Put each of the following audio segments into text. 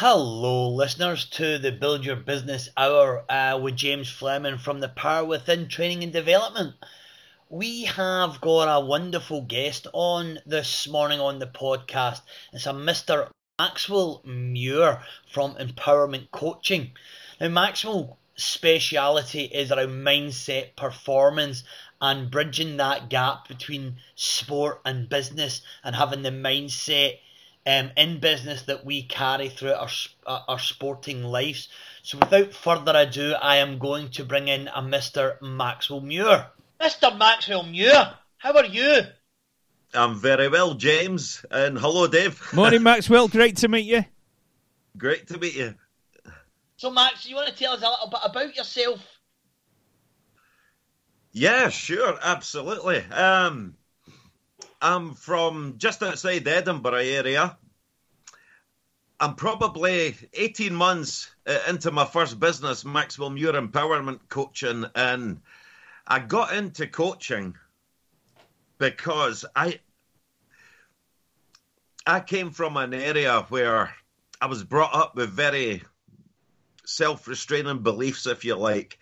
Hello listeners to the Build Your Business Hour with James Fleming from the Power Within Training and Development. We have got a wonderful guest on this morning on the podcast. It's a Mr. Maxwell Muir from Empowerment Coaching. Now Maxwell's speciality is around mindset, performance and bridging that gap between sport and business and having the mindset in business that we carry throughout our sporting lives. So without further ado, I am going to bring in a Mr. Maxwell Muir. Mr. Maxwell Muir, how are you? I'm very well, James, and hello, Dave. Morning, Maxwell. Great to meet you. Great to meet you. So, Max, you want to tell us a little bit about yourself? Yeah, sure, absolutely. I'm from just outside the Edinburgh area. I'm probably 18 months into my first business, Maxwell Muir Empowerment Coaching, and I got into coaching because I came from an area where I was brought up with very self-restraining beliefs, if you like.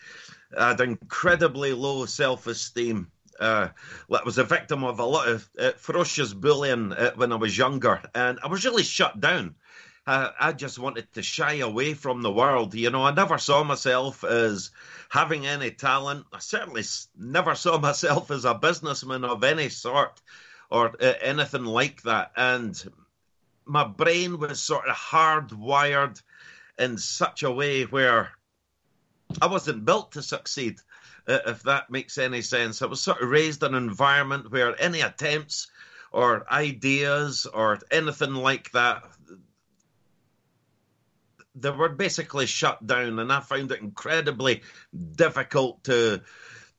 I had incredibly low self-esteem. I was a victim of a lot of ferocious bullying when I was younger, and I was really shut down. I just wanted to shy away from the world. You know, I never saw myself as having any talent. I certainly never saw myself as a businessman of any sort or anything like that. And my brain was sort of hardwired in such a way where I wasn't built to succeed, if that makes any sense. I was sort of raised in an environment where any attempts or ideas or anything like that, they were basically shut down. And I found it incredibly difficult to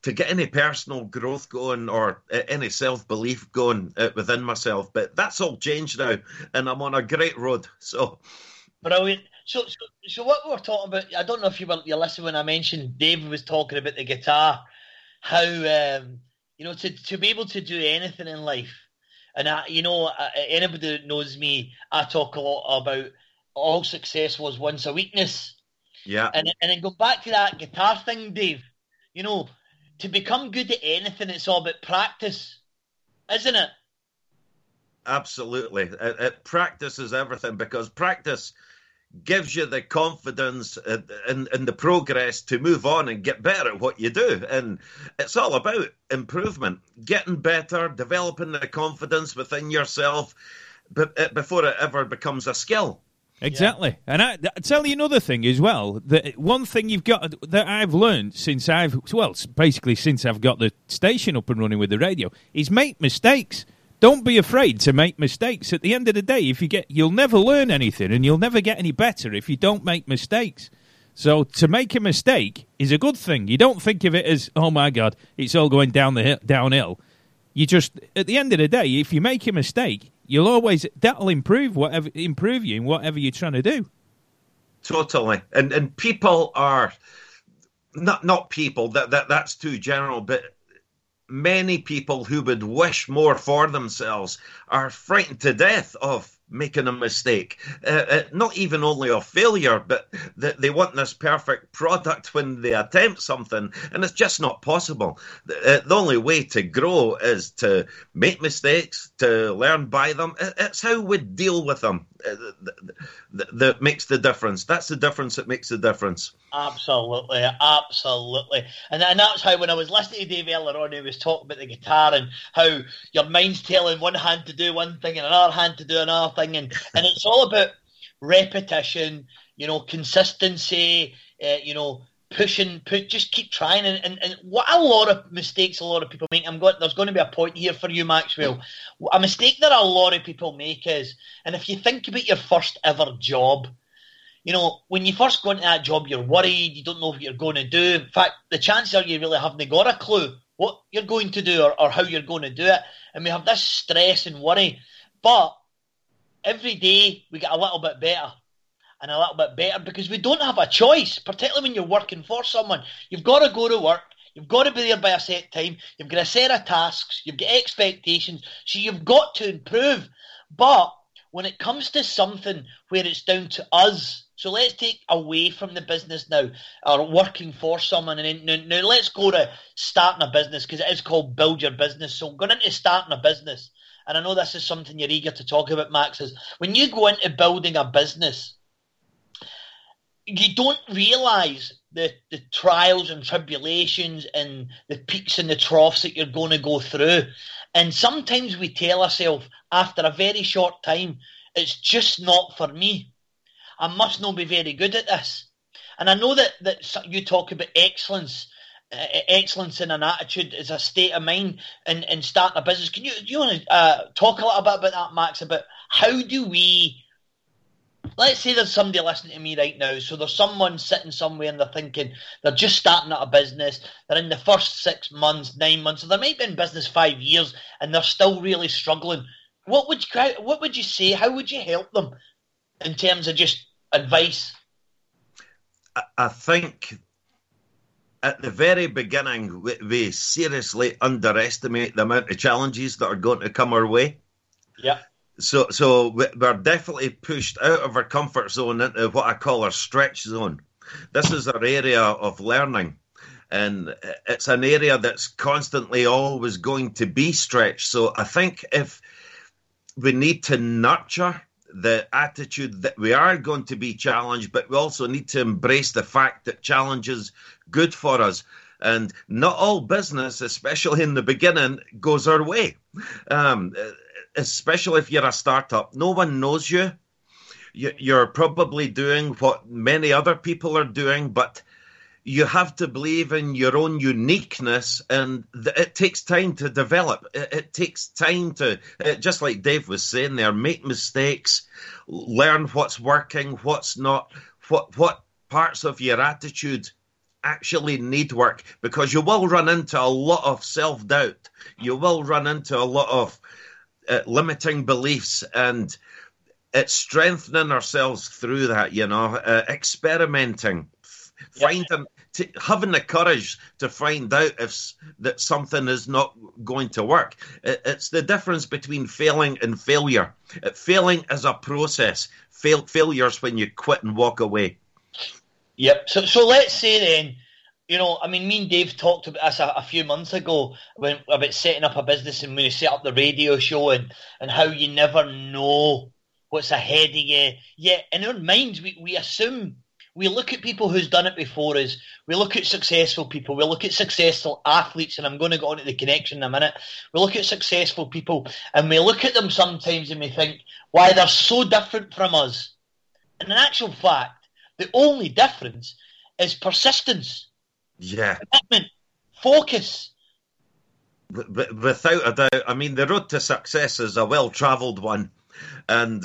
get any personal growth going or any self-belief going within myself. But that's all changed now, and I'm on a great road. So brilliant. So what we were talking about, I don't know if you listened when I mentioned David was talking about the guitar, how, you know, to be able to do anything in life. And, anybody that knows me, I talk a lot about all success was once a weakness. Yeah. And then go back to that guitar thing, Dave. You know, to become good at anything, it's all about practice, isn't it? Absolutely. Practice is everything, because practice gives you the confidence and the progress to move on and get better at what you do. And it's all about improvement, getting better, developing the confidence within yourself before it ever becomes a skill. Exactly. Yeah. And I tell you another thing as well, that one thing you've got that I've learned since I've got the station up and running with the radio is make mistakes. Don't be afraid to make mistakes. At the end of the day, you'll never learn anything and you'll never get any better if you don't make mistakes. So to make a mistake is a good thing. You don't think of it as, oh my God, it's all going downhill. You just, at the end of the day, if you make a mistake, that'll improve you in whatever you're trying to do. Totally. And people are not people. That's too general, but many people who would wish more for themselves are frightened to death of making a mistake. Not even only of failure, but they want this perfect product when they attempt something, and it's just not possible. The only way to grow is to make mistakes, to learn by them. It's how we deal with them that makes the difference. That's the difference that makes the difference. Absolutely, absolutely. And that's how, when I was listening to Dave earlier on, he was talking about the guitar and how your mind's telling one hand to do one thing and another hand to do another thing. And it's all about repetition, you know, consistency, you know, pushing, just keep trying. And what a lot of mistakes a lot of people make. There's going to be a point here for you, Maxwell. A mistake that a lot of people make is, and if you think about your first ever job, you know, when you first go into that job, you're worried, you don't know what you're going to do. In fact, the chances are you really haven't got a clue what you're going to do or how you're going to do it. And we have this stress and worry. But every day we get a little bit better and a little bit better because we don't have a choice, particularly when you're working for someone. You've got to go to work. You've got to be there by a set time. You've got a set of tasks. You've got expectations. So you've got to improve. But when it comes to something where it's down to us, so let's take away from the business now, or working for someone, and then, now let's go to starting a business, because it is called Build Your Business. So going into starting a business, and I know this is something you're eager to talk about, Max, is when you go into building a business, you don't realise the trials and tribulations and the peaks and the troughs that you're going to go through. And sometimes we tell ourselves after a very short time, it's just not for me. I must not be very good at this. And I know that you talk about excellence. Excellence in an attitude is a state of mind and starting a business. Can you want to talk a little bit about that, Max, about how do we... Let's say there's somebody listening to me right now. So there's someone sitting somewhere and they're thinking they're just starting out a business. They're in the first 6 months, 9 months, or they might be in business 5 years and they're still really struggling. What would you say? How would you help them in terms of just advice? I think at the very beginning, we seriously underestimate the amount of challenges that are going to come our way. Yeah. So we're definitely pushed out of our comfort zone into what I call our stretch zone. This is our area of learning, and it's an area that's constantly always going to be stretched. So I think if we need to nurture the attitude that we are going to be challenged, but we also need to embrace the fact that challenge is good for us. And not all business, especially in the beginning, goes our way. Especially if you're a startup, no one knows you. You're probably doing what many other people are doing, but you have to believe in your own uniqueness, and it takes time to develop. It takes time to, just like Dave was saying there, make mistakes, learn what's working, what's not, what parts of your attitude actually need work, because you will run into a lot of self-doubt. You will run into a lot of limiting beliefs, and it's strengthening ourselves through that, experimenting, having the courage to find out if that something is not going to work. It's the difference between failing and failure. Failing is a process. Failure's when you quit and walk away. Yep. So let's say then, me and Dave talked about this a few months ago about setting up a business, and when you set up the radio show and how you never know what's ahead of you. Yet in our minds, we assume, we look at people who's done it before us. We look at successful people. We look at successful athletes, and I'm going to go on to the connection in a minute. We look at successful people, and we look at them sometimes and we think, why they're so different from us. And in actual fact, the only difference is persistence. Yeah. Commitment, focus. Without a doubt. I mean, the road to success is a well-travelled one. And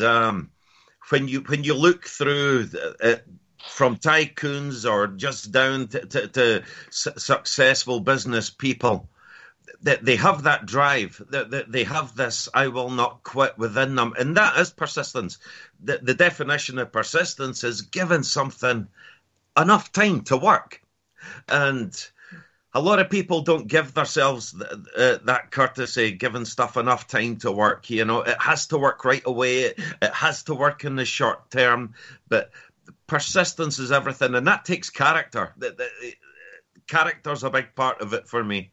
when you look through from tycoons or just down to successful business people, they have that drive, they have this I will not quit within them. And that is persistence. The definition of persistence is giving something enough time to work. And a lot of people don't give themselves that courtesy, giving stuff enough time to work. It has to work right away. It has to work in the short term. But persistence is everything, and that takes character. Character's a big part of it for me.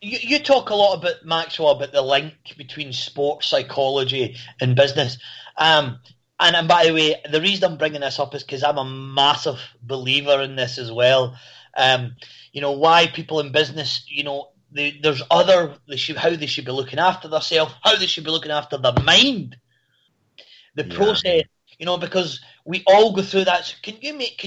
You talk a lot about, Maxwell, about the link between sports psychology and business. And by the way, the reason I'm bringing this up is because I'm a massive believer in this as well. Why people in business, how they should be looking after themselves, how they should be looking after their mind, the process, because we all go through that. So can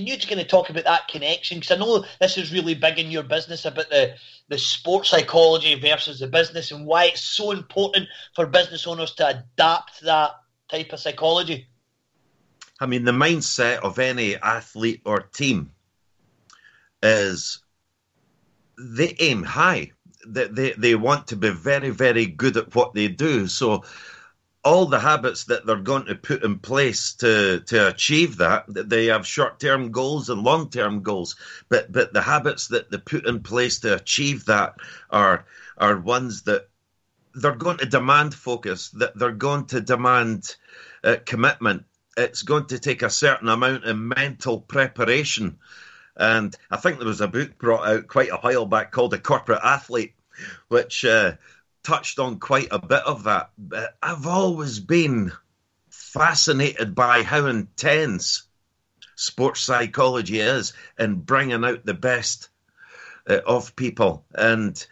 you just kind of talk about that connection? Because I know this is really big in your business about the sports psychology versus the business, and why it's so important for business owners to adapt that type of psychology. I mean, the mindset of any athlete or team is they aim high. They want to be very, very good at what they do. So all the habits that they're going to put in place to achieve that, they have short-term goals and long-term goals. But the habits that they put in place to achieve that are ones that they're going to demand focus, that they're going to demand commitment. It's going to take a certain amount of mental preparation. And I think there was a book brought out quite a while back called The Corporate Athlete, which touched on quite a bit of that. But I've always been fascinated by how intense sports psychology is in bringing out the best of people. And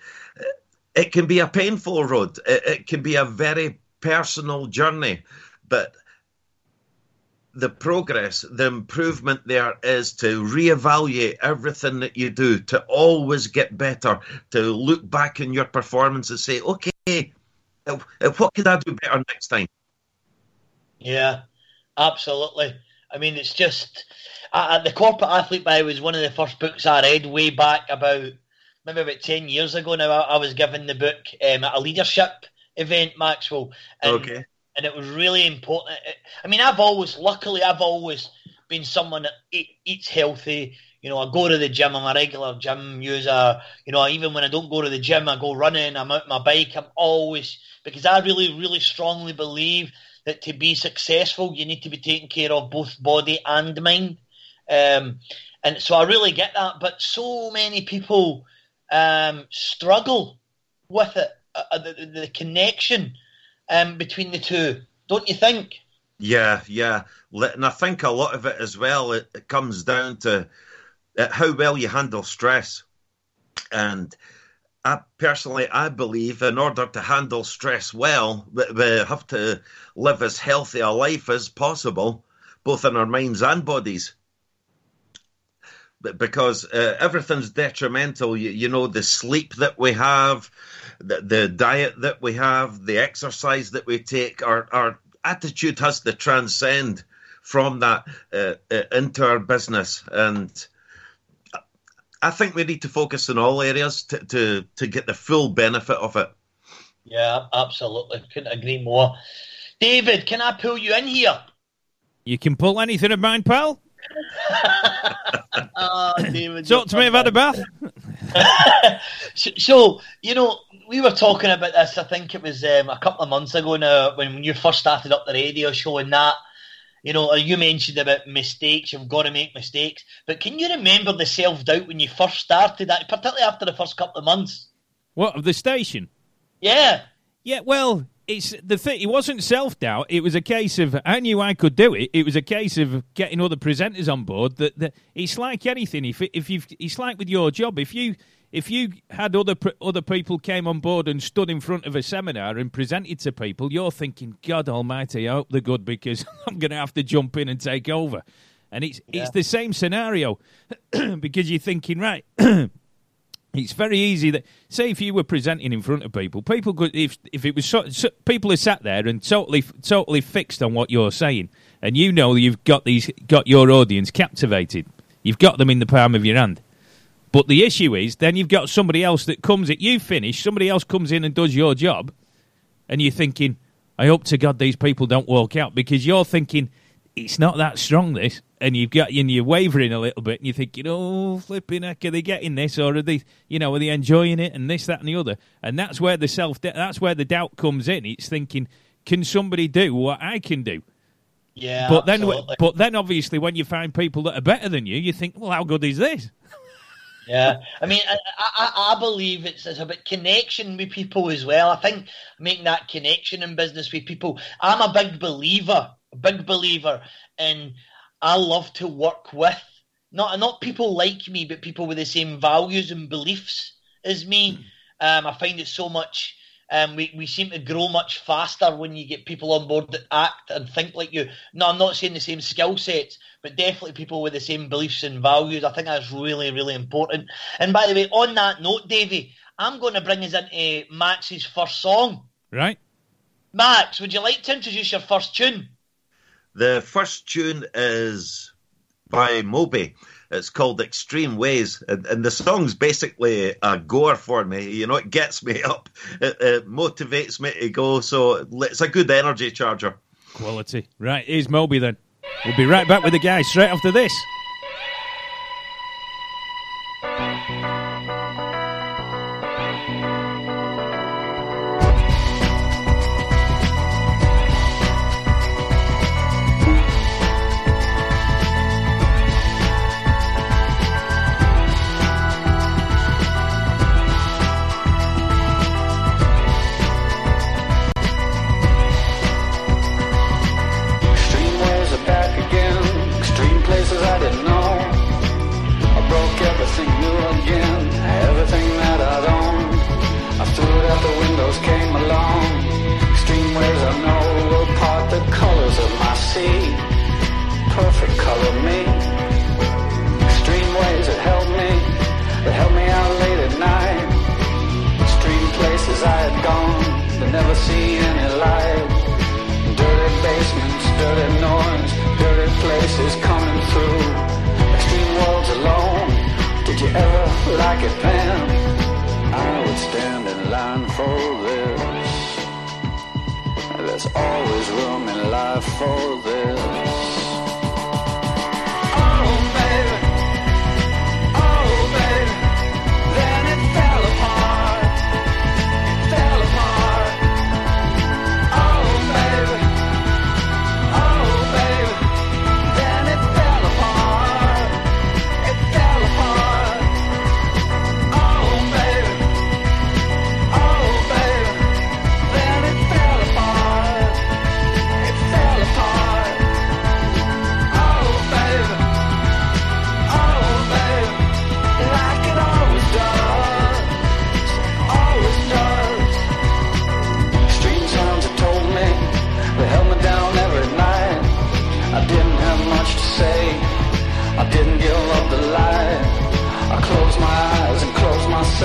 it can be a painful road. It can be a very personal journey. But the progress, the improvement there is to reevaluate everything that you do, to always get better, to look back in your performance and say, okay, what could I do better next time? Yeah, absolutely. I mean, it's just, The Corporate Athlete by was one of the first books I read way back about 10 years ago now. I was given the book at a leadership event, Maxwell. And it was really important. I mean, I've always been someone that eats healthy. You know, I go to the gym. I'm a regular gym user. You know, even when I don't go to the gym, I go running. I'm out my bike. I'm always, because I really, really strongly believe that to be successful, you need to be taking care of both body and mind. And so I really get that. But so many people struggle with it, the connection between the two, don't you think? Yeah. And I think a lot of it as well, it comes down to how well you handle stress. And I believe in order to handle stress well, we have to live as healthy a life as possible, both in our minds and bodies. Because everything's detrimental. You know, the sleep that we have, the diet that we have, the exercise that we take, our attitude has to transcend from that into our business. And I think we need to focus on all areas to get the full benefit of it. Yeah, absolutely. Couldn't agree more. David, can I pull you in here? You can pull anything of mine, pal. David, talk to me about a bath. So, you know, we were talking about this, I think it was a couple of months ago now, when you first started up the radio show and that, you know, you mentioned about mistakes, you've got to make mistakes, but can you remember the self-doubt when you first started that, particularly after the first couple of months? What, of the station? Yeah. Yeah, well, it's the thing. It wasn't self-doubt. It was a case of, I knew I could do it. It was a case of getting other presenters on board. That it's like anything. It's like with your job. If you had other people came on board and stood in front of a seminar and presented to people, you're thinking, God Almighty, I hope they're good because I'm going to have to jump in and take over. And it's the same scenario because you're thinking, right. It's very easy that, say, if you were presenting in front of people could, if it was people are sat there and totally fixed on what you're saying, and you know you've got your audience captivated, you've got them in the palm of your hand. But the issue is, then you've got somebody else that comes at you finish, somebody else comes in and does your job, and you're thinking, I hope to God these people don't walk out, because you're thinking, it's not that strong, this. And you're wavering a little bit, and you're thinking, "Oh, flipping heck, are they getting this, or are they enjoying it?" And this, that, and the other. And that's where the that's where the doubt comes in. It's thinking, "Can somebody do what I can do?" Yeah. But then, absolutely. But then, obviously, when you find people that are better than you, you think, "Well, how good is this?" Yeah, I mean, I believe it's about connection with people as well. I think making that connection in business with people. I'm a big believer in. I love to work with, not people like me, but people with the same values and beliefs as me. I find it so much, we seem to grow much faster when you get people on board that act and think like you. No, I'm not saying the same skill sets, but definitely people with the same beliefs and values. I think that's really, really important. And by the way, on that note, Davey, I'm going to bring us into Max's first song. Right. Max, would you like to introduce your first tune? The first tune is by Moby. It's called Extreme Ways. And the song's basically a goer for me. You know, it gets me up. It motivates me to go. So it's a good energy charger. Quality. Right, here's Moby then. We'll be right back with the guys straight after this. see any light. Dirty basements, dirty noise, dirty places coming through. Extreme walls alone, did you ever like it then? I would stand in line for this. There's always room in life for this.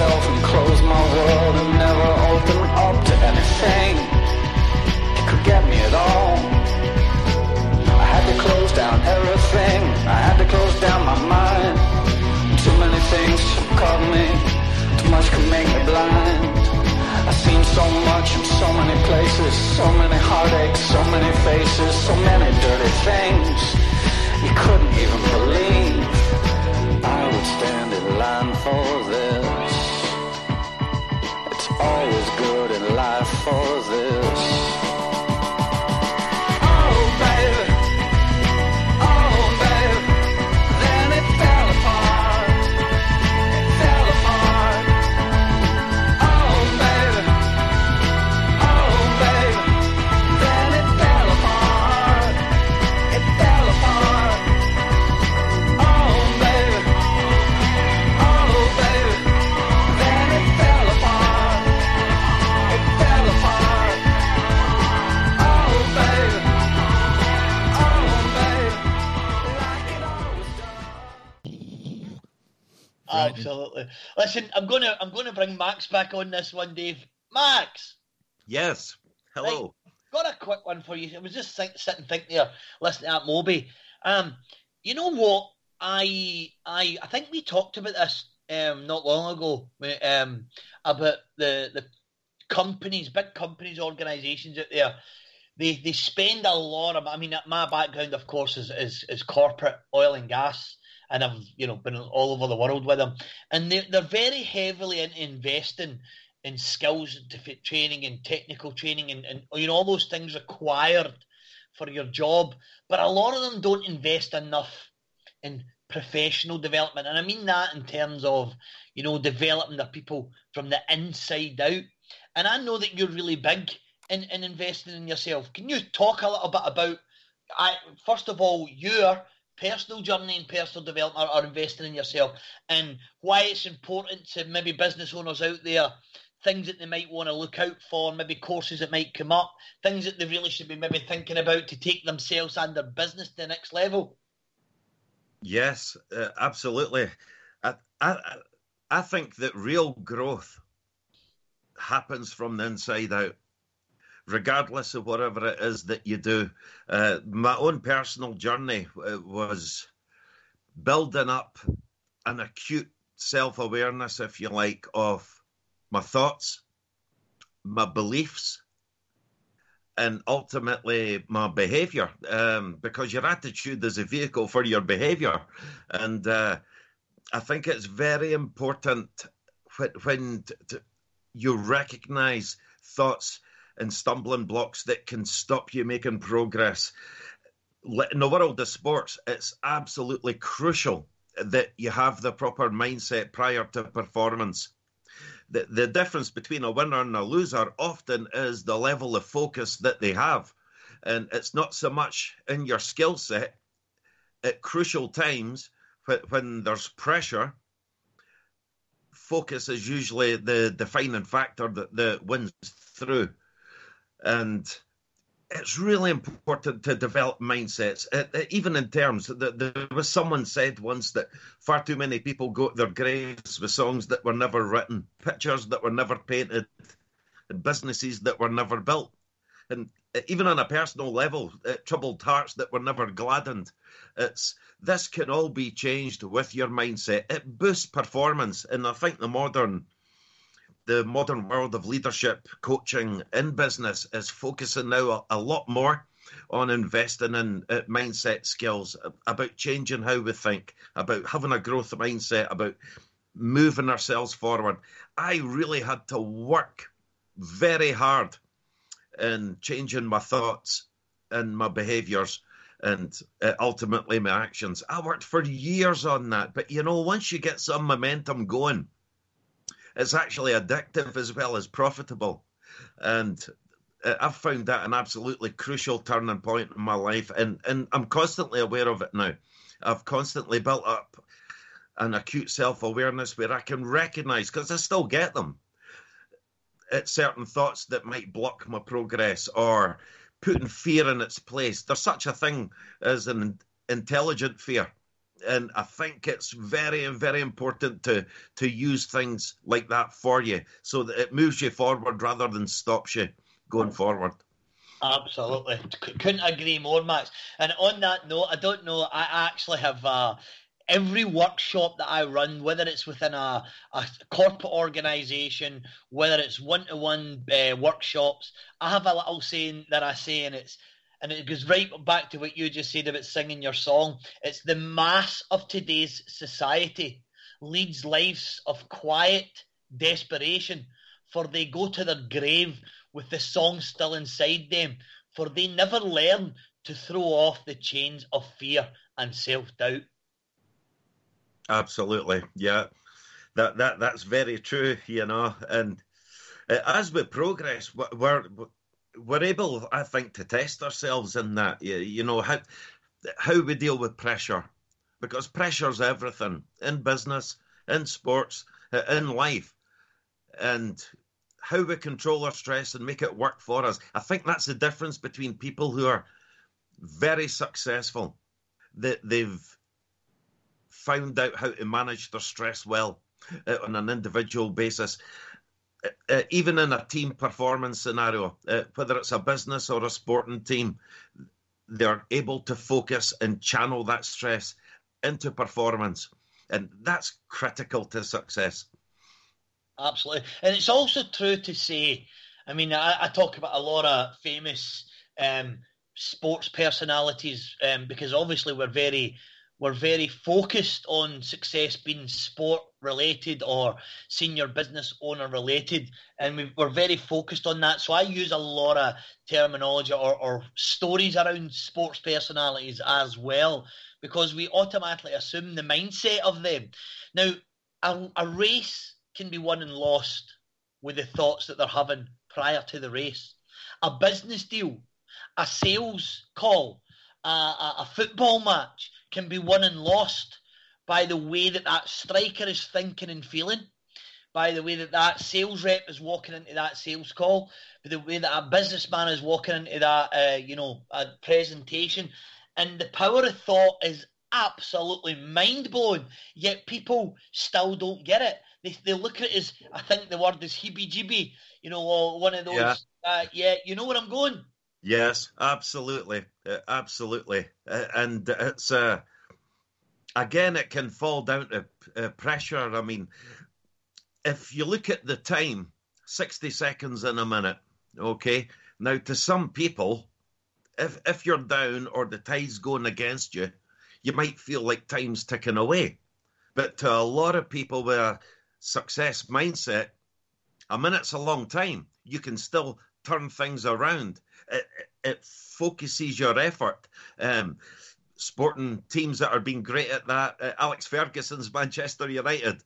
And close my world and never open up to anything that could get me at all. I had to close down everything. I had to close down my mind. Too many things caught me. Too much could make me blind. I've seen so much in so many places, so many heartaches, so many faces, so many dirty things you couldn't even believe. I would stand in line for this. Always good in life for this. Absolutely. Listen, I'm gonna bring Max back on this one, Dave. Max. Yes. Hello. Right, got a quick one for you. I was just sitting thinking there, listening to that Moby. You know what? I think we talked about this not long ago about the companies, big companies, organisations out there. They spend a lot of. I mean, my background, of course, is corporate oil and gas. And I've, been all over the world with them, and they're very heavily into investing in skills training and technical training, and all those things required for your job. But a lot of them don't invest enough in professional development, and I mean that in terms of developing their people from the inside out. And I know that you're really big in investing in yourself. Can you talk a little bit about, first of all, your personal journey and personal development or investing in yourself, and why it's important to maybe business owners out there, things that they might want to look out for, maybe courses that might come up, things that they really should be maybe thinking about to take themselves and their business to the next level? Yes, absolutely. I think that real growth happens from the inside out, regardless of whatever it is that you do. My own personal journey was building up an acute self-awareness, if you like, of my thoughts, my beliefs, and ultimately my behavior, because your attitude is a vehicle for your behavior. And I think it's very important when you recognize thoughts and stumbling blocks that can stop you making progress. In the world of sports, it's absolutely crucial that you have the proper mindset prior to performance. The difference between a winner and a loser often is the level of focus that they have. And it's not so much in your skill set. At crucial times, when there's pressure, focus is usually the defining factor that wins through. And it's really important to develop mindsets, even in terms that there was someone said once that far too many people go to their graves with songs that were never written, pictures that were never painted, and businesses that were never built. And even on a personal level, troubled hearts that were never gladdened. This can all be changed with your mindset. It boosts performance. And I think the modern world of leadership, coaching, and business is focusing now a lot more on investing in mindset skills, about changing how we think, about having a growth mindset, about moving ourselves forward. I really had to work very hard in changing my thoughts and my behaviours and ultimately my actions. I worked for years on that. But, you know, once you get some momentum going, it's actually addictive as well as profitable. And I've found that an absolutely crucial turning point in my life. And I'm constantly aware of it now. I've constantly built up an acute self-awareness where I can recognise, because I still get them, at certain thoughts that might block my progress or putting fear in its place. There's such a thing as an intelligent fear. And I think it's very, very important to use things like that for you so that it moves you forward rather than stops you going forward. Absolutely. Couldn't agree more, Max. And on that note, I don't know, I actually have... every workshop that I run, whether it's within a corporate organisation, whether it's one-to-one workshops, I have a little saying that I say, and it goes right back to what you just said about singing your song. It's the mass of today's society leads lives of quiet desperation, for they go to their grave with the song still inside them, for they never learn to throw off the chains of fear and self-doubt. Absolutely, yeah, that's very true, you know. And as we progress, we're able, I think, to test ourselves in that. You know how we deal with pressure, because pressure's everything in business, in sports, in life, and how we control our stress and make it work for us. I think that's the difference between people who are very successful, that they've found out how to manage their stress well on an individual basis, even in a team performance scenario, whether it's a business or a sporting team, they're able to focus and channel that stress into performance. And that's critical to success. Absolutely. And it's also true to say, I mean, I talk about a lot of famous sports personalities because obviously we're very focused on success being sport-related or senior business owner-related, and we're very focused on that. So I use a lot of terminology or stories around sports personalities as well, because we automatically assume the mindset of them. Now, a race can be won and lost with the thoughts that they're having prior to the race. A business deal, a sales call, a football match can be won and lost by the way that striker is thinking and feeling, by the way that sales rep is walking into that sales call, by the way that a businessman is walking into that, a presentation. And the power of thought is absolutely mind-blowing, yet people still don't get it. They look at it as, I think the word is heebie-jeebie, you know, one of those, you know where I'm going. Yes, absolutely, absolutely. And it's again, it can fall down to pressure. I mean, if you look at the time, 60 seconds in a minute, okay? Now, to some people, if you're down or the tide's going against you, you might feel like time's ticking away. But to a lot of people with a success mindset, a minute's a long time. You can still turn things around. It focuses your effort. Sporting teams that are being great at that, Alex Ferguson's Manchester United,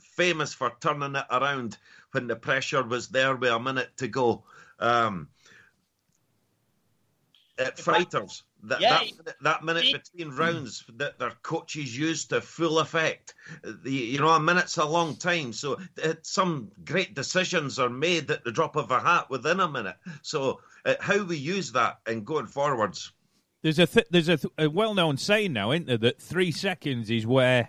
famous for turning it around when the pressure was there with a minute to go. Fighters, that minute between rounds that their coaches use to full effect. A minute's a long time, so some great decisions are made at the drop of a hat within a minute. So how we use that and going forwards. There's a well-known saying now, isn't there, that 3 seconds is where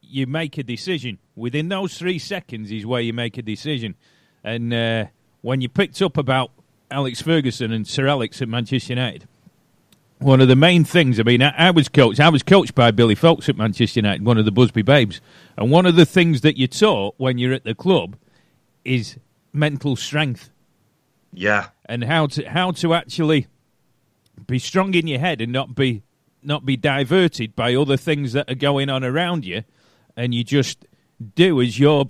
you make a decision. Within those 3 seconds is where you make a decision. And when you picked up about Alex Ferguson and Sir Alex at Manchester United, one of the main things, I mean, I was coached by Billy Foulkes at Manchester United, one of the Busby Babes, and one of the things that you're taught when you're at the club is mental strength. Yeah. And how to actually be strong in your head and not be diverted by other things that are going on around you, and you just do as you're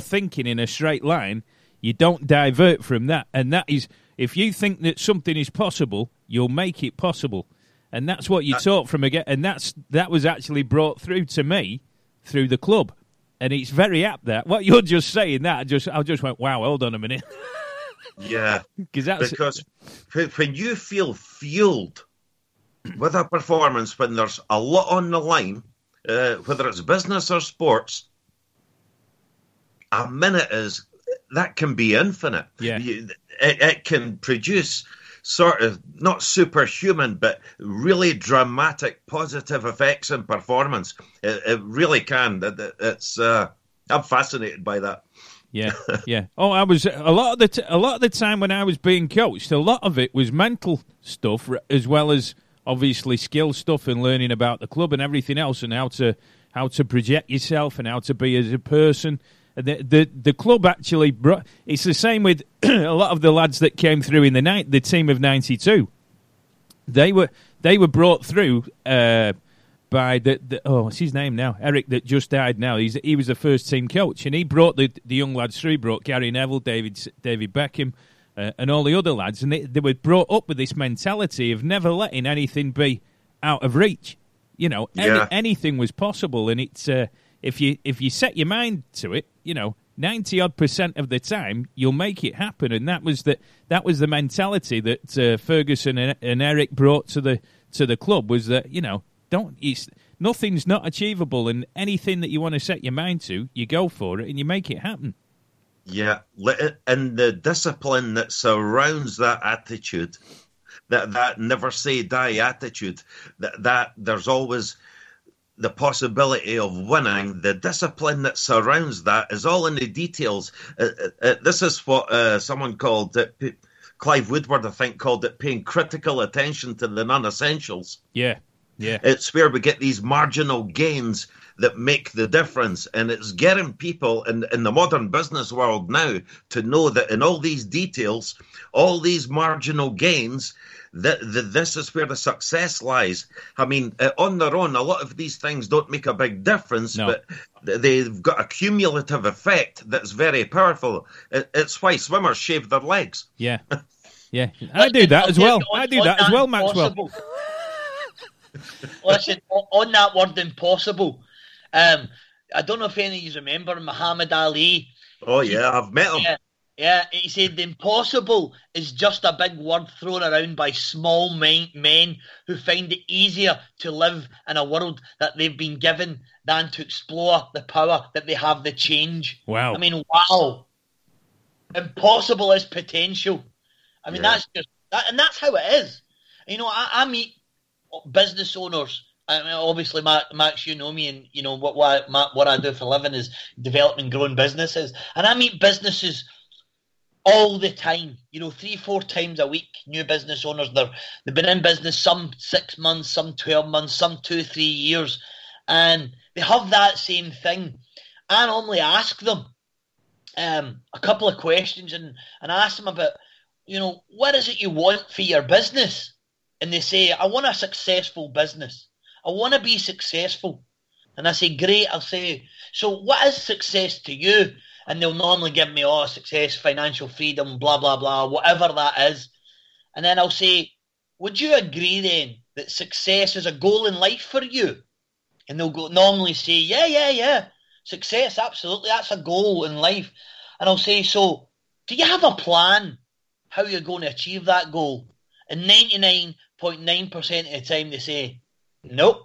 thinking in a straight line. You don't divert from that, and that is, if you think that something is possible, you'll make it possible, and that's what you're taught from again. And that was actually brought through to me through the club, and it's very apt that what you're just saying. That I just went, wow, hold on a minute. Yeah, because when you feel fueled with a performance, when there's a lot on the line, whether it's business or sports, a minute is, that can be infinite. Yeah. It can produce sort of, not superhuman, but really dramatic positive effects in performance. It really can. I'm fascinated by that. Yeah, yeah. Oh, I was a lot of the time when I was being coached, a lot of it was mental stuff as well as obviously skill stuff and learning about the club and everything else, and how to project yourself and how to be as a person. And the club actually brought. It's the same with a lot of the lads that came through in the team of '92. They were brought through by what's his name now? Eric, that just died now. He was the first team coach, and he brought the young lads through. He brought Gary Neville, David Beckham, and all the other lads, and they were brought up with this mentality of never letting anything be out of reach. You know, anything was possible, and it's if you set your mind to it, you know, 90-odd% of the time you'll make it happen. And that was the mentality that Ferguson and Eric brought to the club, was that, you know, nothing's not achievable, and anything that you want to set your mind to, you go for it and you make it happen. Yeah, and the discipline that surrounds that attitude, that never say die attitude, that there's always the possibility of winning, the discipline that surrounds that is all in the details. This is what someone called it, Clive Woodward, I think, called it paying critical attention to the non-essentials. Yeah, yeah. It's where we get these marginal gains that make the difference, and it's getting people in the modern business world now to know that in all these details, all these marginal gains, that this is where the success lies. I mean, on their own, a lot of these things don't make a big difference, no, but they've got a cumulative effect that's very powerful. It's why swimmers shave their legs. Yeah, yeah. I do that as well. I do that as well, Maxwell. Listen, on that word impossible, I don't know if any of you remember Muhammad Ali. Oh, yeah, I've met him. Yeah, he said the impossible is just a big word thrown around by small men who find it easier to live in a world that they've been given than to explore the power that they have to change. Wow. I mean, wow. Impossible is potential. I mean, that's just that, and that's how it is. You know, I meet business owners. I mean, obviously, Max, you know me, and you know what I do for a living is developing, growing businesses. And I meet businesses all the time, you know, 3-4 times a week, new business owners. They've been in business some 6 months, some 12 months, some 2-3 years, and they have that same thing. I normally ask them a couple of questions, and I ask them about, you know, what is it you want for your business? And they say, I want a successful business. I want to be successful. And I say, great. I'll say, so what is success to you? And they'll normally give me, oh, success, financial freedom, blah, blah, blah, whatever that is. And then I'll say, would you agree then that success is a goal in life for you? And they'll go normally say, yeah. Success, absolutely. That's a goal in life. And I'll say, so do you have a plan how you're going to achieve that goal? And 99.9% of the time they say, nope.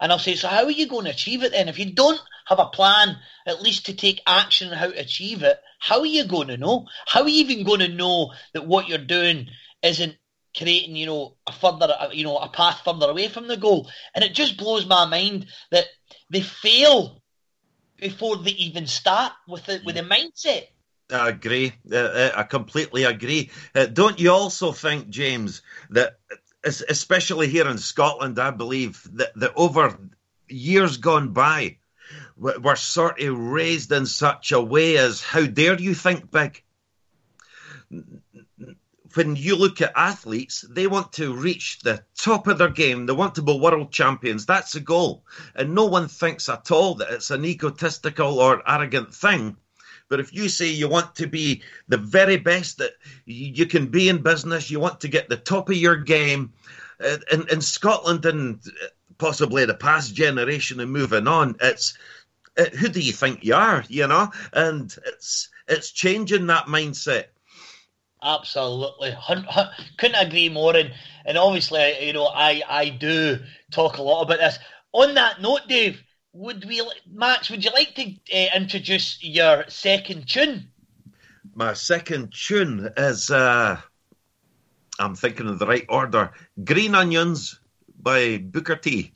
And I'll say, so how are you going to achieve it then? If you don't have a plan, at least to take action on how to achieve it, how are you going to know? How are you even going to know that what you're doing isn't creating, you know, a path further away from the goal? And it just blows my mind that they fail before they even start with the mindset. I agree. I completely agree. Don't you also think, James, that especially here in Scotland, I believe that over years gone by, we're sort of raised in such a way as, how dare you think big? When you look at athletes, they want to reach the top of their game. They want to be world champions. That's the goal. And no one thinks at all that it's an egotistical or arrogant thing. But if you say you want to be the very best that you can be in business, you want to get the top of your game, in Scotland and possibly the past generation and moving on, it's who do you think you are, you know? And it's changing that mindset. Absolutely. Couldn't agree more. And obviously, you know, I do talk a lot about this. On that note, Dave, Max, would you like to introduce your second tune? My second tune is, I'm thinking of the right order, Green Onions by Booker T.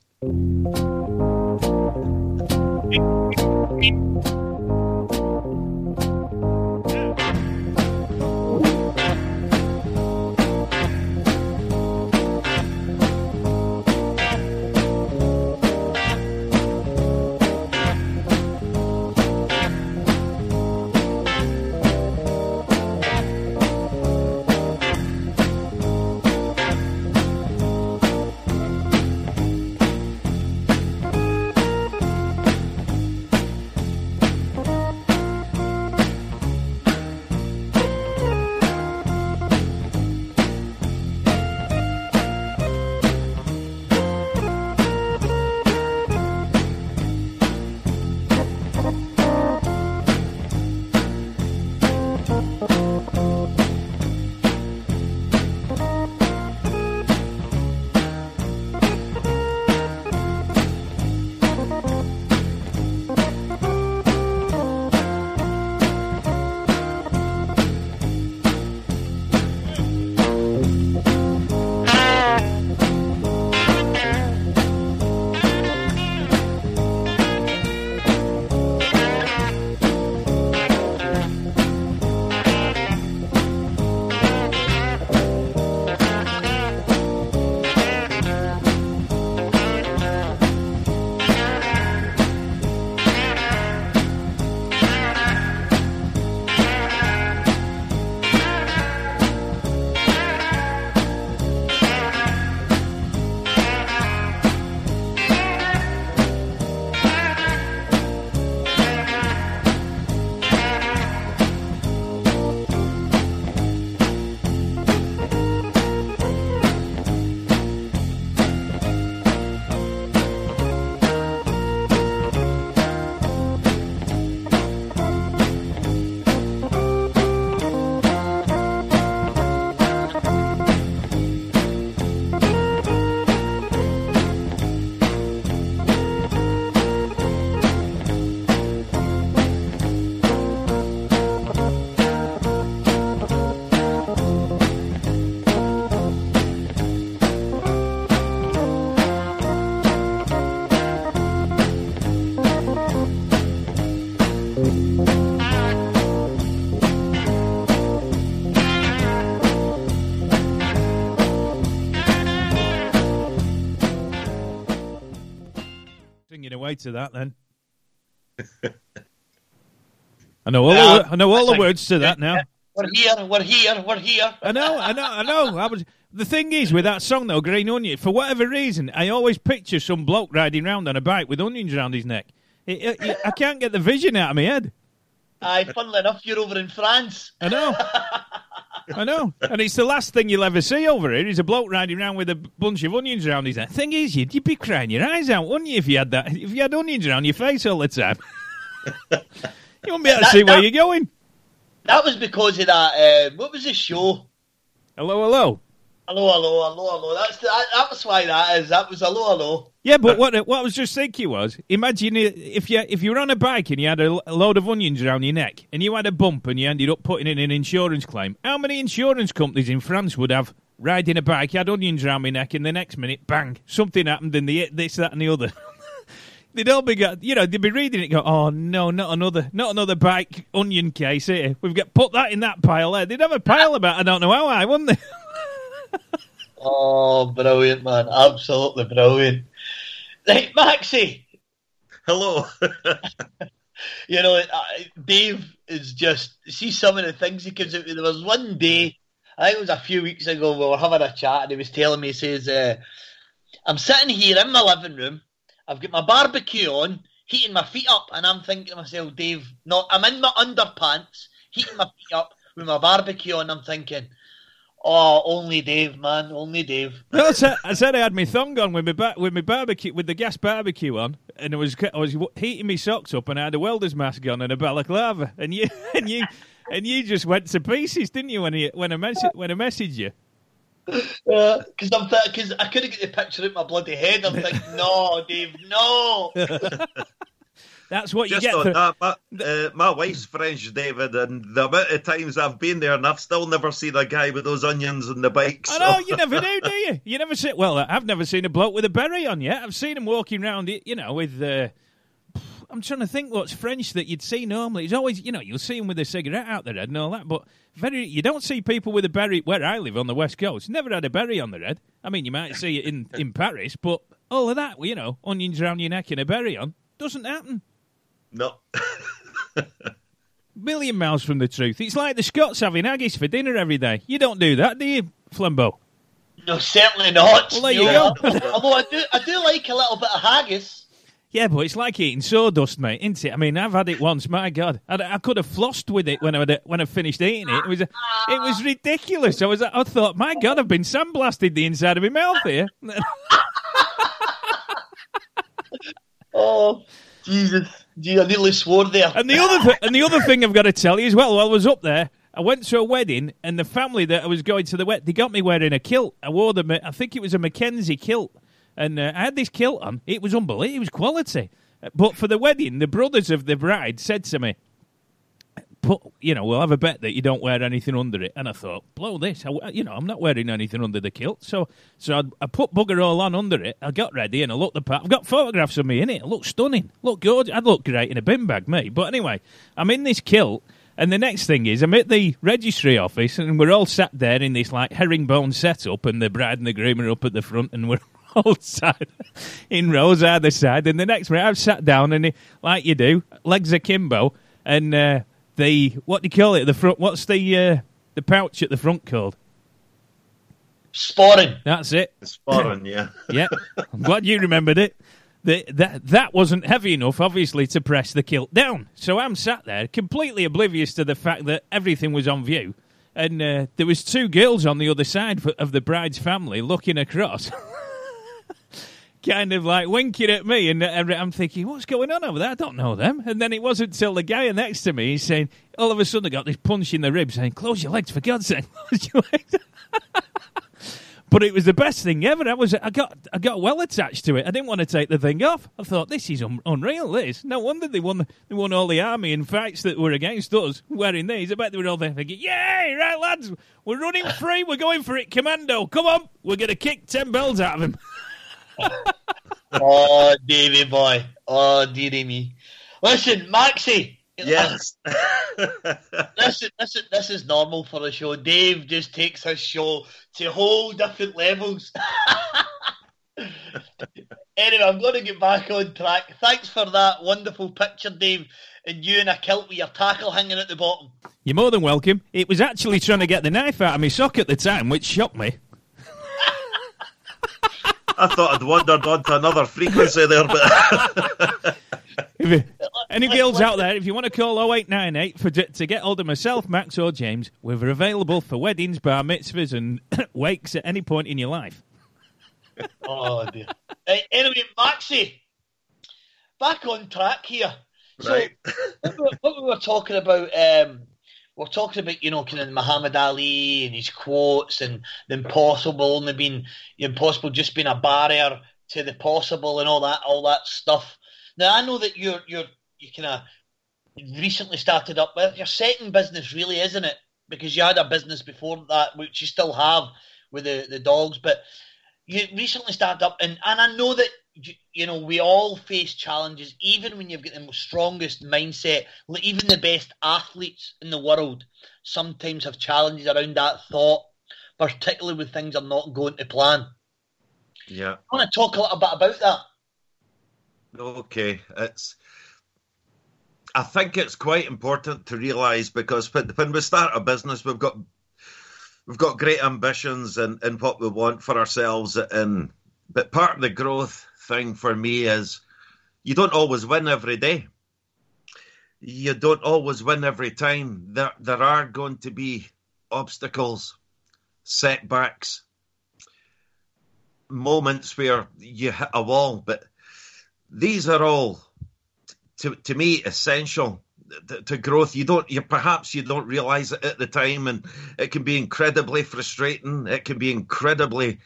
To that, then. I know all the words to that now. We're here. I know. The thing is, with that song though, Green Onion, for whatever reason, I always picture some bloke riding round on a bike with onions around his neck. I can't get the vision out of my head. Aye, funnily enough, you're over in France. I know. And it's the last thing you'll ever see over here is a bloke riding around with a bunch of onions around his head. Thing is, you'd be crying your eyes out, wouldn't you, if you had onions around your face all the time? You wouldn't be able to see where you're going. That was because of that, what was the show? Hello, hello. That's why that is. That was hello. Yeah, but what I was just thinking was, imagine if you were on a bike and you had a load of onions around your neck and you had a bump and you ended up putting in an insurance claim, how many insurance companies in France would have, riding a bike, had onions around my neck, and the next minute, bang, something happened and this, that and the other. They'd all be, you know, they'd be reading it, go, oh no, not another bike onion case here. We've got put that in that pile there. They'd have a pile about I don't know how high, wouldn't they? Oh, brilliant, man! Absolutely brilliant. Right, Maxie. Hello. You know, Dave is just see some of the things he gives out. There was one day, I think it was a few weeks ago, we were having a chat, and he was telling me, he says, "I'm sitting here in my living room. I've got my barbecue on, heating my feet up," and I'm thinking to myself, Dave, no, I'm in my underpants, heating my feet up with my barbecue on. I'm thinking, oh, only Dave, man, only Dave. No, I said I had my thong on with the gas barbecue on, and I was heating my socks up, and I had a welder's mask on and a balaclava, and you just went to pieces, didn't you, when I messaged you? Because I couldn't get the picture out my bloody head. I'm like, no, Dave, no. That's what you just get. My wife's French, David, and the amount of times I've been there and I've still never seen a guy with those onions and the bikes. So. I know, you never do you? You never see. Well, I've never seen a bloke with a beret on yet. I've seen him walking around, you know, with. I'm trying to think what's French that you'd see normally. It's always, you know, you'll see them with a cigarette out their head and all that, but you don't see people with a beret where I live on the West Coast. Never had a beret on their head. I mean, you might see it in Paris, but all of that, you know, onions around your neck and a beret on, doesn't happen. No. Million miles from the truth. It's like the Scots having haggis for dinner every day. You don't do that, do you, Flambeau? No, certainly not. Well, there you go. Although I do like a little bit of haggis. Yeah, but it's like eating sawdust, mate, isn't it? I mean, I've had it once. My God, I could have flossed with it when I finished eating it. It was ridiculous. I thought, my God, I've been sandblasted the inside of my mouth here. Oh, Jesus! Gee, I nearly swore there. And the other thing I've got to tell you as well, while I was up there, I went to a wedding, and the family that I was going to the wedding, they got me wearing a kilt. I wore them. I think it was a Mackenzie kilt. And I had this kilt on. It was unbelievable. It was quality. But for the wedding, the brothers of the bride said to me, we'll have a bet that you don't wear anything under it. And I thought, blow this. I'm not wearing anything under the kilt. So I put bugger all on under it. I got ready and I looked the part. I've got photographs of me in it. I look stunning. Look gorgeous. I'd look great in a bin bag, mate. But anyway, I'm in this kilt. And the next thing is, I'm at the registry office and we're all sat there in this like herringbone setup, and the bride and the groom are up at the front and we're all side in rows either side, and the next minute I've sat down and like you do, legs akimbo, and the what do you call it at the front? What's the pouch at the front called? Sporran. That's it. Sporran, yeah. Yeah. I'm glad you remembered it. That wasn't heavy enough, obviously, to press the kilt down. So I'm sat there completely oblivious to the fact that everything was on view, and there was two girls on the other side of the bride's family looking across. Kind of like winking at me, and I'm thinking, what's going on over there? I don't know them. And then it wasn't till the guy next to me, he's saying, all of a sudden I got this punch in the rib saying, close your legs, for God's sake, close your legs. But it was the best thing ever. I got well attached to it. I didn't want to take the thing off. I thought, this is unreal, this. No wonder they won all the army in fights that were against us wearing these. I bet they were all there thinking, yay, right lads, we're running free, we're going for it, commando, come on, we're going to kick 10 bells out of him. Oh, Davey boy. Oh, dearie me. Listen, Maxie. Yes. Listen, this is normal for a show. Dave just takes his show to whole different levels. Anyway, I'm going to get back on track. Thanks for that wonderful picture, Dave, and you in a kilt with your tackle hanging at the bottom. You're more than welcome. It was actually trying to get the knife out of my sock at the time, which shocked me. I thought I'd wandered on to another frequency there. But any girls out there, if you want to call 0898 to get hold of myself, Max, or James, we're available for weddings, bar mitzvahs, and wakes at any point in your life. Oh, dear. Anyway, Maxie, back on track here. Right. So, what we were talking about... We're talking about, you know, kind of Muhammad Ali and his quotes and the impossible only being the impossible just being a barrier to the possible and all that stuff. Now I know that you kind of recently started up with your second business, really, isn't it? Because you had a business before that, which you still have with the dogs, but you recently started up, and I know that you know, we all face challenges, even when you've got the most strongest mindset. Even the best athletes in the world sometimes have challenges around that thought, particularly when things are not going to plan. Yeah. I want to talk a little bit about that. Okay. I think it's quite important to realise, because when we start a business, we've got great ambitions and what we want for ourselves. But part of the growth thing for me is you don't always win every day. You don't always win every time. There are going to be obstacles, setbacks, moments where you hit a wall. But these are all, to me, essential to growth. Perhaps you don't realize it at the time, and it can be incredibly frustrating. It can be incredibly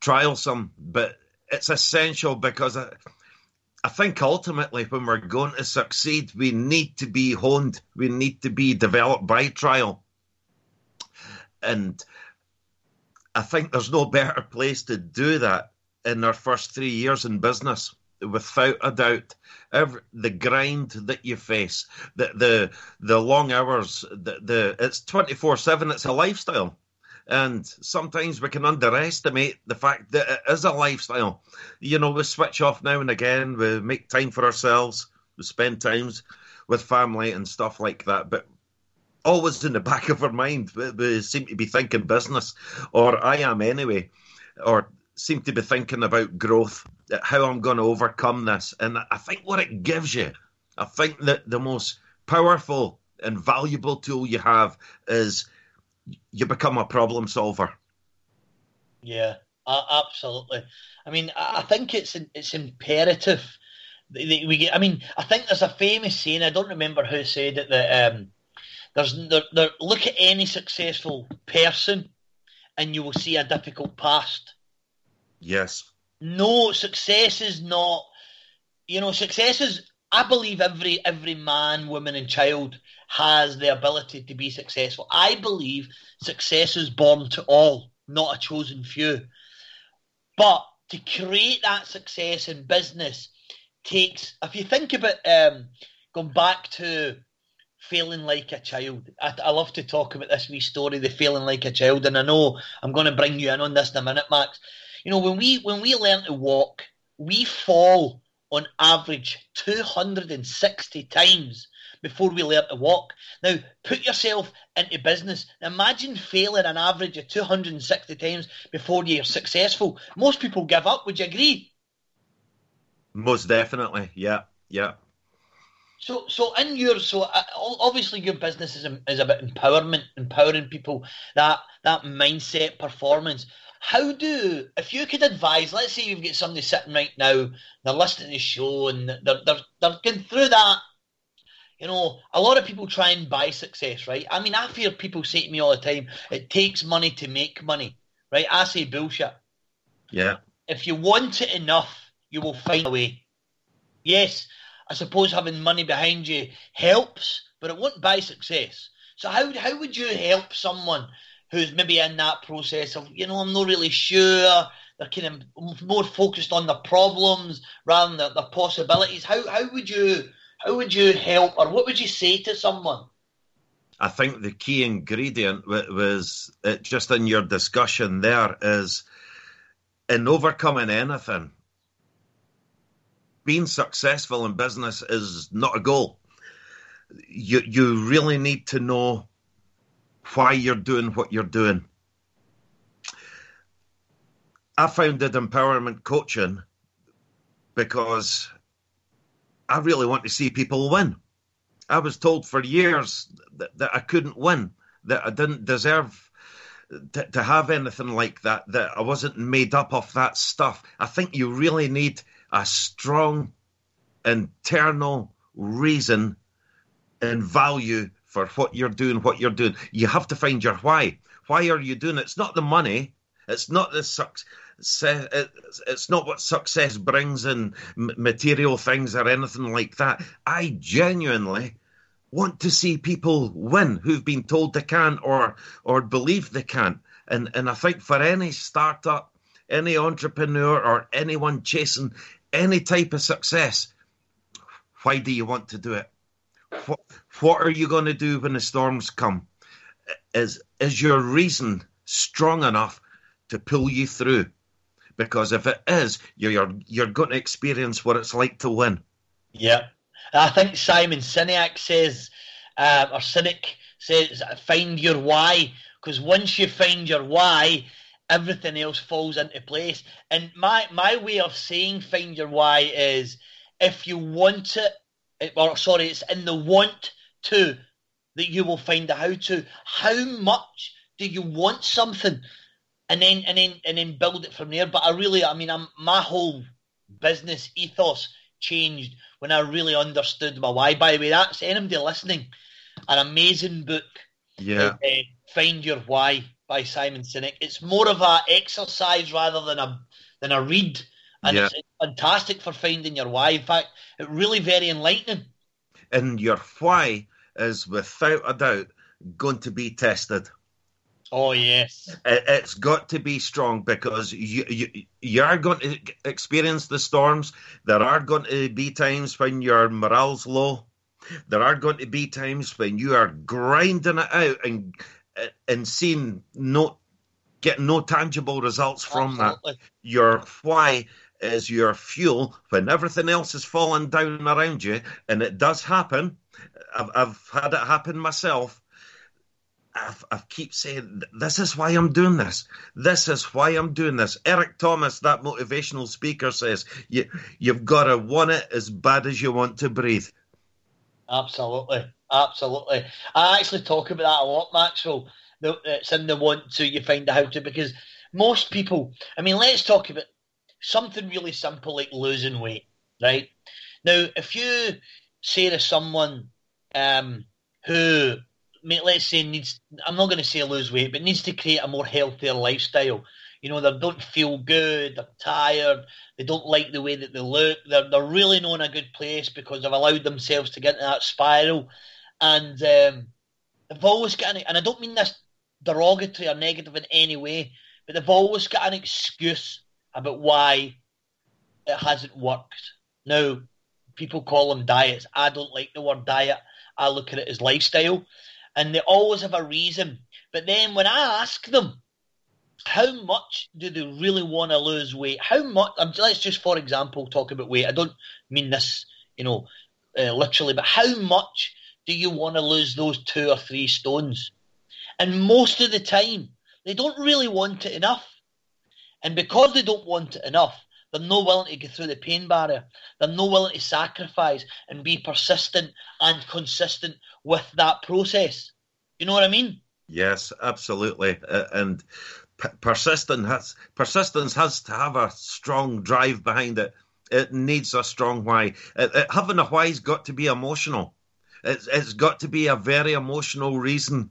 trialsome, but it's essential, because I think ultimately when we're going to succeed, we need to be honed. We need to be developed by trial. And I think there's no better place to do that in our first 3 years in business. Without a doubt, the grind that you face, the long hours, it's 24/7. It's a lifestyle, and sometimes we can underestimate the fact that it is a lifestyle. You know, we switch off now and again. We make time for ourselves. We spend times with family and stuff like that. But always in the back of our mind, we seem to be thinking business, or I am anyway, or seem to be thinking about growth, how I'm going to overcome this. And I think what it gives you, I think that the most powerful and valuable tool you have is you become a problem solver. Yeah, absolutely. I mean, I think it's imperative that we get. I mean, I think there's a famous saying, I don't remember who said it, that look at any successful person and you will see a difficult past. Yes. No, success is not, you know, success is, I believe every man, woman and child has the ability to be successful. I believe success is born to all, not a chosen few. But to create that success in business takes, if you think about going back to failing like a child, I love to talk about this wee story, the failing like a child, and I know I'm going to bring you in on this in a minute, Max. You know, when we learn to walk, we fall on average 260 times before we learn to walk. Now, put yourself into business. Imagine failing an average of 260 times before you're successful. Most people give up. Would you agree? Most definitely. Yeah, yeah. So obviously your business is about empowerment, empowering people, that mindset, performance. How do, if you could advise, let's say you've got somebody sitting right now, they're listening to the show and they're going through that. You know, a lot of people try and buy success, right? I mean, I hear people say to me all the time, it takes money to make money, right? I say bullshit. Yeah. If you want it enough, you will find a way. Yes, I suppose having money behind you helps, but it won't buy success. So how would you help someone who's maybe in that process of, you know, I'm not really sure, they're kind of more focused on the problems rather than the possibilities? How would you help, or what would you say to someone? I think the key ingredient was, just in your discussion there, is in overcoming anything, being successful in business is not a goal. You really need to know why you're doing what you're doing. I founded Empowerment Coaching because I really want to see people win. I was told for years that I couldn't win, that I didn't deserve to have anything like that, that I wasn't made up of that stuff. I think you really need a strong internal reason and value for what you're doing. You have to find your why. Why are you doing it? It's not the money. It's not the success. It's not what success brings in material things or anything like that. I genuinely want to see people win who've been told they can't or believe they can't. And I think for any startup, any entrepreneur or anyone chasing any type of success, why do you want to do it? What are you going to do when the storms come? Is your reason strong enough to pull you through? Because if it is, you're going to experience what it's like to win. Yeah. I think Simon Sinek says, or Sinek says, find your why. Because once you find your why, everything else falls into place. And my way of saying find your why is, if you want it, or sorry, it's in the want to that you will find the how to. How much do you want something? And then build it from there. But my whole business ethos changed when I really understood my why. By the way, that's anybody listening, an amazing book. Yeah. Find Your Why by Simon Sinek. It's more of an exercise rather than a read, and yeah. It's fantastic for finding your why. In fact, it's really very enlightening. And your why is without a doubt going to be tested. Oh, yes. It's got to be strong, because you are going to experience the storms. There are going to be times when your morale's low. There are going to be times when you are grinding it out and seeing no tangible results from Absolutely. That. Your why is your fuel when everything else is falling down around you, and it does happen. I've had it happen myself. I keep saying, this is why I'm doing this. This is why I'm doing this. Eric Thomas, that motivational speaker, says, you've got to want it as bad as you want to breathe. Absolutely. Absolutely. I actually talk about that a lot, Maxwell. It's in the want to, you find the how to, because most people, let's talk about something really simple like losing weight, right? Now, if you say to someone who... let's say needs, I'm not going to say lose weight, but needs to create a more healthier lifestyle. You know, they don't feel good, they're tired, they don't like the way that they look, they're really not in a good place because they've allowed themselves to get into that spiral. And they've always got, and I don't mean this derogatory or negative in any way, but they've always got an excuse about why it hasn't worked. Now, people call them diets. I don't like the word diet. I look at it as lifestyle. And they always have a reason. But then when I ask them, how much do they really want to lose weight? How much? Let's just, for example, talk about weight. I don't mean this, literally, but how much do you want to lose those 2 or 3 stones? And most of the time, they don't really want it enough. And because they don't want it enough, they're not willing to get through the pain barrier. They're not willing to sacrifice and be persistent and consistent with that process. You know what I mean? Yes, absolutely. And persistence has to have a strong drive behind it. It needs a strong why. Having a why's got to be emotional. It's got to be a very emotional reason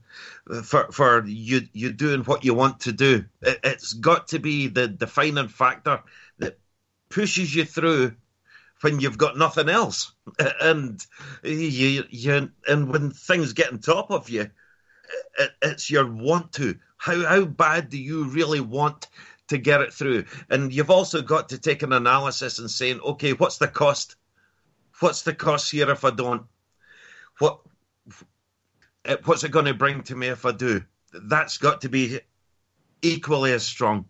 for you doing what you want to do. It's got to be the defining factor that pushes you through when you've got nothing else, and you when things get on top of you, it's your want to. How bad do you really want to get it through? And you've also got to take an analysis and saying, okay, what's the cost? What's the cost here if I don't? What's it going to bring to me if I do? That's got to be equally as strong.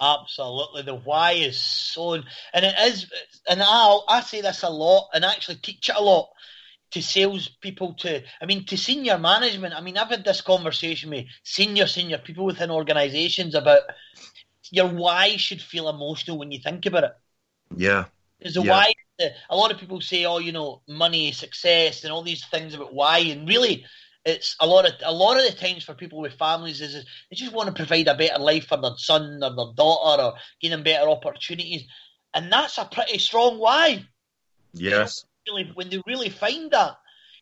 Absolutely. The why is so... And it is... And I say this a lot, and I actually teach it a lot to salespeople, to senior management. I've had this conversation with senior people within organisations about your why should feel emotional when you think about it. Yeah. Because why... A lot of people say, money, success, and all these things about why. And really... It's a lot of the times for people with families is they just want to provide a better life for their son or their daughter, or give them better opportunities, and that's a pretty strong why. Yes. When they really find that,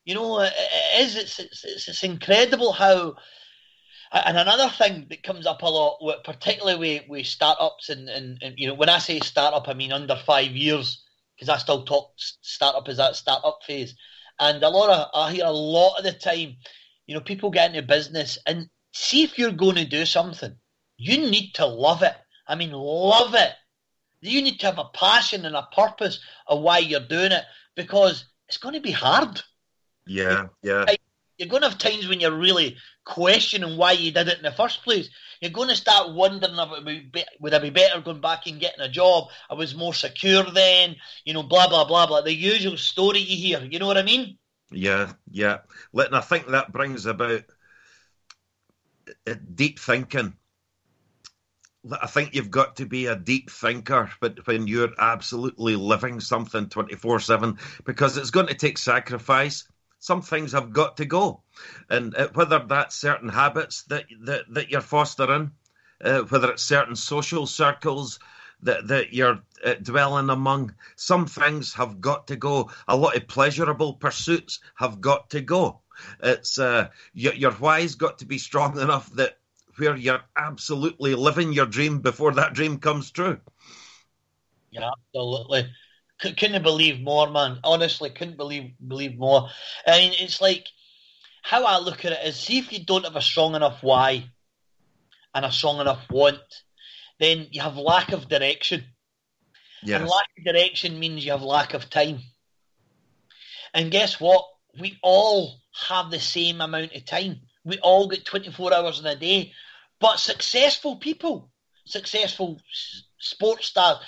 it's incredible how. And another thing that comes up a lot, particularly with startups, and when I say startup, I mean under 5 years, because I still talk startup as that startup phase. And I hear a lot of the time, people get into business, and see, if you're going to do something, you need to love it. Love it. You need to have a passion and a purpose of why you're doing it, because it's going to be hard. Yeah, yeah. You're going to have times when you're really questioning why you did it in the first place. You're going to start wondering, would I be better going back and getting a job? I was more secure then, you know, blah, blah, blah, blah. The usual story you hear, you know what I mean? Yeah, yeah. And I think that brings about deep thinking. I think you've got to be a deep thinker when you're absolutely living something 24/7, because it's going to take sacrifice. Some things have got to go, and whether that's certain habits that you're fostering, whether it's certain social circles that you're dwelling among, some things have got to go. A lot of pleasurable pursuits have got to go. It's your why's got to be strong enough that where you're absolutely living your dream before that dream comes true. Yeah, absolutely. Couldn't believe more, man. Honestly, couldn't believe more. I mean, it's like, how I look at it is, see, if you don't have a strong enough why and a strong enough want, then you have lack of direction. Yes. And lack of direction means you have lack of time. And guess what? We all have the same amount of time. We all get 24 hours in a day. But successful people, successful sports stars,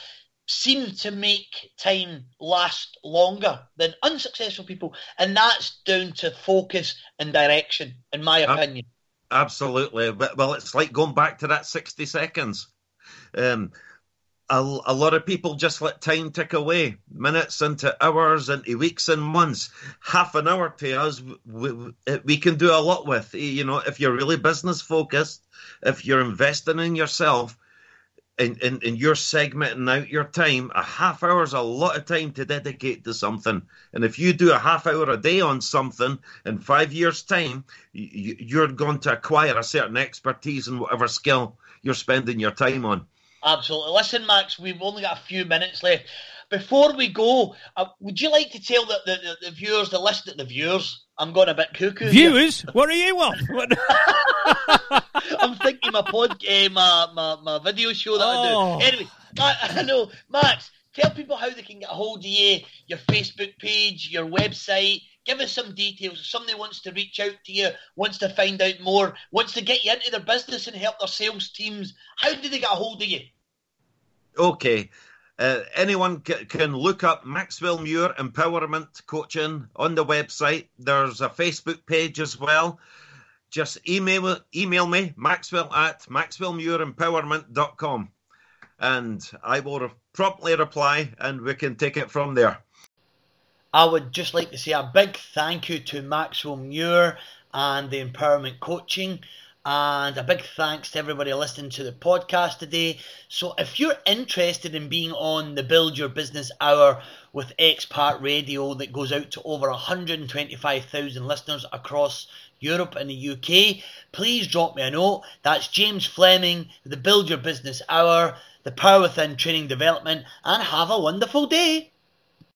seem to make time last longer than unsuccessful people, and that's down to focus and direction, in my opinion. Absolutely. Well, it's like going back to that 60 seconds. A lot of people just let time tick away, minutes into hours, into weeks and months. Half an hour to us, we can do a lot with. You know, if you're really business focused, if you're investing in yourself, and you're segmenting out your time, a half hour is a lot of time to dedicate to something. And if you do a half hour a day on something, in 5 years' time, you're going to acquire a certain expertise in whatever skill you're spending your time on. Absolutely. Listen, Max, we've only got a few minutes left. Before we go, would you like to tell the viewers, the list of the viewers? I'm going a bit cuckoo. Viewers? Here. What are you on? I'm thinking my my video show that I do. Anyway, I know. Max, tell people how they can get a hold of you, your Facebook page, your website. Give us some details. If somebody wants to reach out to you, wants to find out more, wants to get you into their business and help their sales teams, how do they get a hold of you? Okay. Anyone can look up Maxwell Muir Empowerment Coaching on the website. There's a Facebook page as well. Just email me, maxwell@maxwellmuirempowerment.com, and I will promptly reply, and we can take it from there. I would just like to say a big thank you to Maxwell Muir and the Empowerment Coaching, and a big thanks to everybody listening to the podcast today. So if you're interested in being on the Build Your Business Hour with X Part Radio that goes out to over 125,000 listeners across Europe and the UK, please drop me a note. That's James Fleming, the Build Your Business Hour, the Power Within Training Development, and have a wonderful day.